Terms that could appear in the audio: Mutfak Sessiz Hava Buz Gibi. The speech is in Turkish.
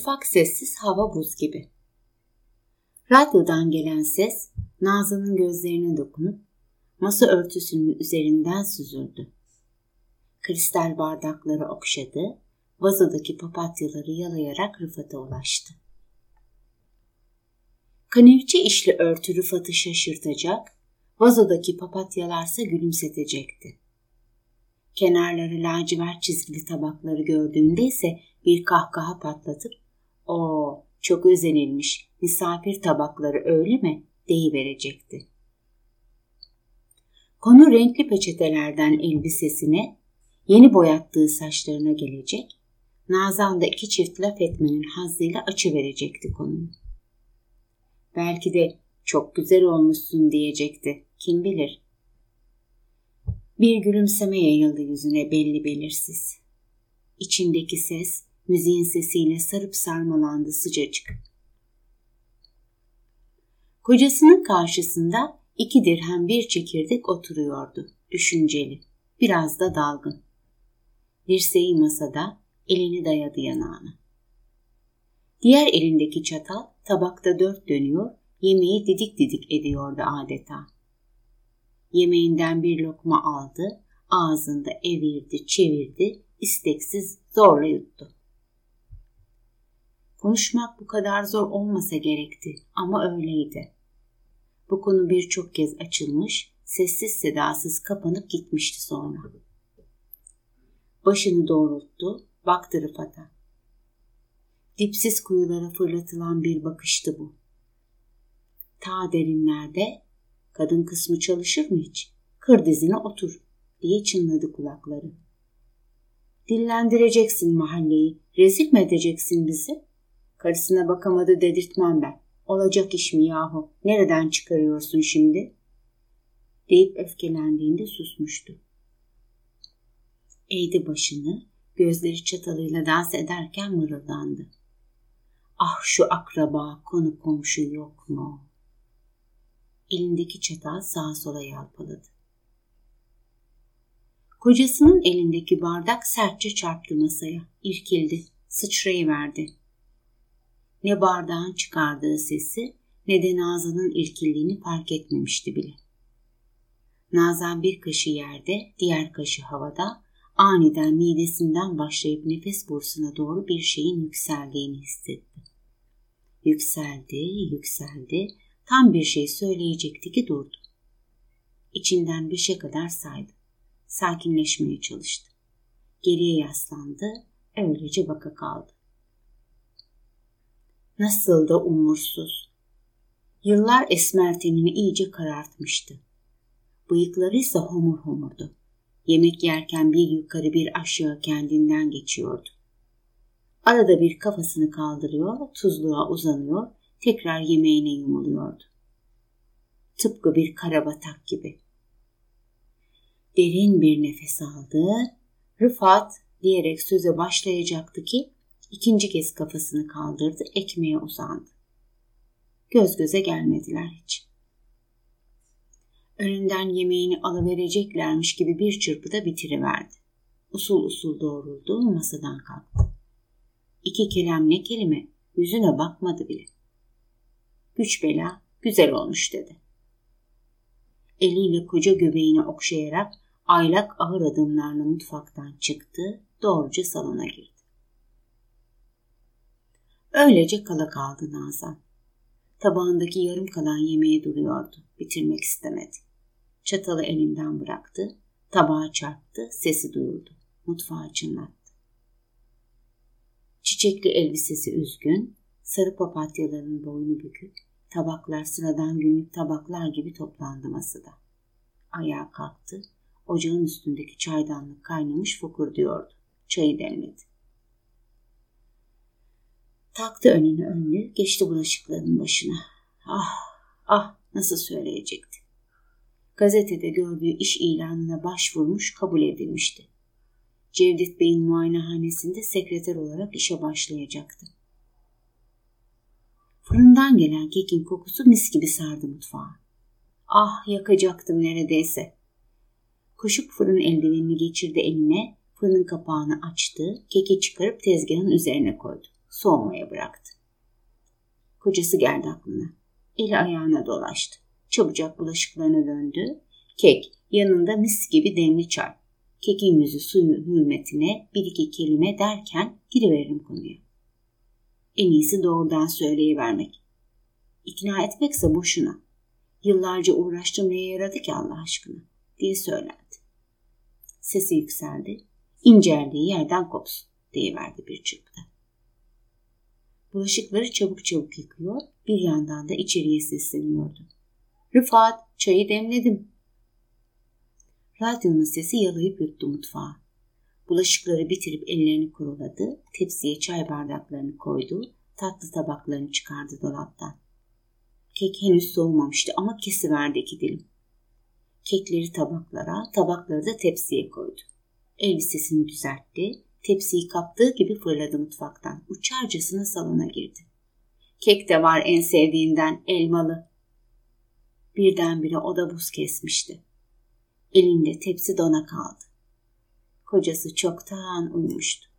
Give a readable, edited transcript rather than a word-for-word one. Mutfak sessiz, hava buz gibi. Radyodan gelen ses Nazan'ın gözlerine dokunup masa örtüsünün üzerinden süzüldü. Kristal bardakları okşadı, vazodaki papatyaları yalayarak Rıfat'a ulaştı. Kanevçe işli örtü Rıfat'ı şaşırtacak, vazodaki papatyalarsa gülümsetecekti. Kenarları lacivert çizgili tabakları gördüğünde ise bir kahkaha patlatıp "Oo, çok özenilmiş, misafir tabakları öyle mi?" deyiverecekti. Konu renkli peçetelerden elbisesine, yeni boyattığı saçlarına gelecek, Nazan da iki çift laf etmenin hazzıyla açıverecekti konuyu. Belki de "Çok güzel olmuşsun" diyecekti, kim bilir. Bir gülümseme yayıldı yüzüne belli belirsiz. İçindeki ses müziğin sesiyle sarıp sarmalandı sıcacık. Kocasının karşısında 2 dirhem bir çekirdek oturuyordu, düşünceli, biraz da dalgın. Dirseği masada, elini dayadı yanağına. Diğer elindeki çatal tabakta dört dönüyor, yemeği didik didik ediyordu adeta. Yemeğinden bir lokma aldı, ağzında evirdi, çevirdi, isteksiz zorla yuttu. Konuşmak bu kadar zor olmasa gerekti ama öyleydi. Bu konu birçok kez açılmış, sessiz sedasız kapanıp gitmişti sonra. Başını doğrulttu, baktı Rıfat'a. Dipsiz kuyulara fırlatılan bir bakıştı bu. Ta derinlerde "Kadın kısmı çalışır mı hiç? Kır dizine otur" diye çınladı kulakları. "Dillendireceksin mahalleyi, rezil mi edeceksin bizi? Karısına bakamadı dedirtmem ben. Olacak iş mi yahu? Nereden çıkarıyorsun şimdi?" deyip öfkelendiğinde susmuştu. Eğdi başını, gözleri çatalıyla dans ederken mırıldandı. "Ah, şu akraba, konu komşu yok mu?" Elindeki çatal sağa sola yalpaladı. Kocasının elindeki bardak sertçe çarptı masaya, irkildi, sıçrayıverdi. Ne bardağın çıkardığı sesi ne de Nazan'ın irkildiğini fark etmemişti bile. Nazan bir kaşı yerde, diğer kaşı havada, aniden midesinden başlayıp nefes borusuna doğru bir şeyin yükseldiğini hissetti. Yükseldi, yükseldi, tam bir şey söyleyecekti ki durdu. İçinden 5'e kadar saydı. Sakinleşmeye çalıştı. Geriye yaslandı, öylece baka kaldı. Nasıl da umursuz. Yıllar esmer tenini iyice karartmıştı. Bıyıkları ise homur homurdu. Yemek yerken bir yukarı bir aşağı kendinden geçiyordu. Arada bir kafasını kaldırıyor, tuzluğa uzanıyor, tekrar yemeğine yumuluyordu. Tıpkı bir karabatak gibi. Derin bir nefes aldı. "Rıfat" diyerek söze başlayacaktı ki ikinci kez kafasını kaldırdı, ekmeğe uzandı. Göz göze gelmediler hiç. Önünden yemeğini alıvereceklermiş gibi bir çırpıda bitiriverdi. Usul usul doğruldu, masadan kalktı. 2 kelam ne kelime, yüzüne bakmadı bile. "Güç bela, güzel olmuş" dedi. Eliyle koca göbeğini okşayarak aylak ağır adımlarla mutfaktan çıktı, doğruca salona girdi. Öylece kala kaldı Nazan. Tabağındaki yarım kalan yemeğe duruyordu, bitirmek istemedi. Çatalı elinden bıraktı, tabağa çarptı, sesi duyuldu, mutfağı çınlattı. Çiçekli elbisesi üzgün, sarı papatyaların boynu bükük, tabaklar sıradan günlük tabaklar gibi toplandı masada. Ayağa kalktı, ocağın üstündeki çaydanlık kaynamış fokurduyordu, çayı demledi. Taktı önünü önlü, geçti bulaşıkların başına. Ah, nasıl söyleyecekti. Gazetede gördüğü iş ilanına başvurmuş, kabul edilmişti. Cevdet Bey'in muayenehanesinde sekreter olarak işe başlayacaktı. Fırından gelen kekin kokusu mis gibi sardı mutfağı. "Ah, yakacaktım neredeyse." Koşup fırın eldivenini geçirdi eline, fırının kapağını açtı, keki çıkarıp tezgahın üzerine koydu. soğumaya bıraktı. Kocası geldi aklına. Eli ayağına dolaştı. Çabucak bulaşıklarına döndü. Kek, yanında mis gibi demli çay. Kekin yüzü suyun hürmetine bir iki kelime derken giriveririm konuya. En iyisi doğrudan söyleyivermek. İkna etmekse boşuna. Yıllarca uğraştım neye yaradı ki Allah aşkına diye söylendi. Sesi yükseldi. İnceldiği yerden kopsun deyiverdi bir çırpıda. Bulaşıkları çabuk çabuk yıkıyor, bir yandan da içeriye sesleniyordu. Rıfat, çayı demledim. Radyonun sesi yalayıp yuttu mutfağı. Bulaşıkları bitirip ellerini kuruladı, tepsiye çay bardaklarını koydu, tatlı tabaklarını çıkardı dolaptan. Kek henüz soğumamıştı ama kesiverdi 2 dilim. Kekleri tabaklara, tabakları da tepsiye koydu. Elbisesini düzeltti, tepsiyi kaptığı gibi fırladı mutfaktan, uçarcasına salona girdi. Kek de var en sevdiğinden, elmalı. Birdenbire oda buz kesmişti. Elinde tepsi dona kaldı. Kocası çoktan uyumuştu.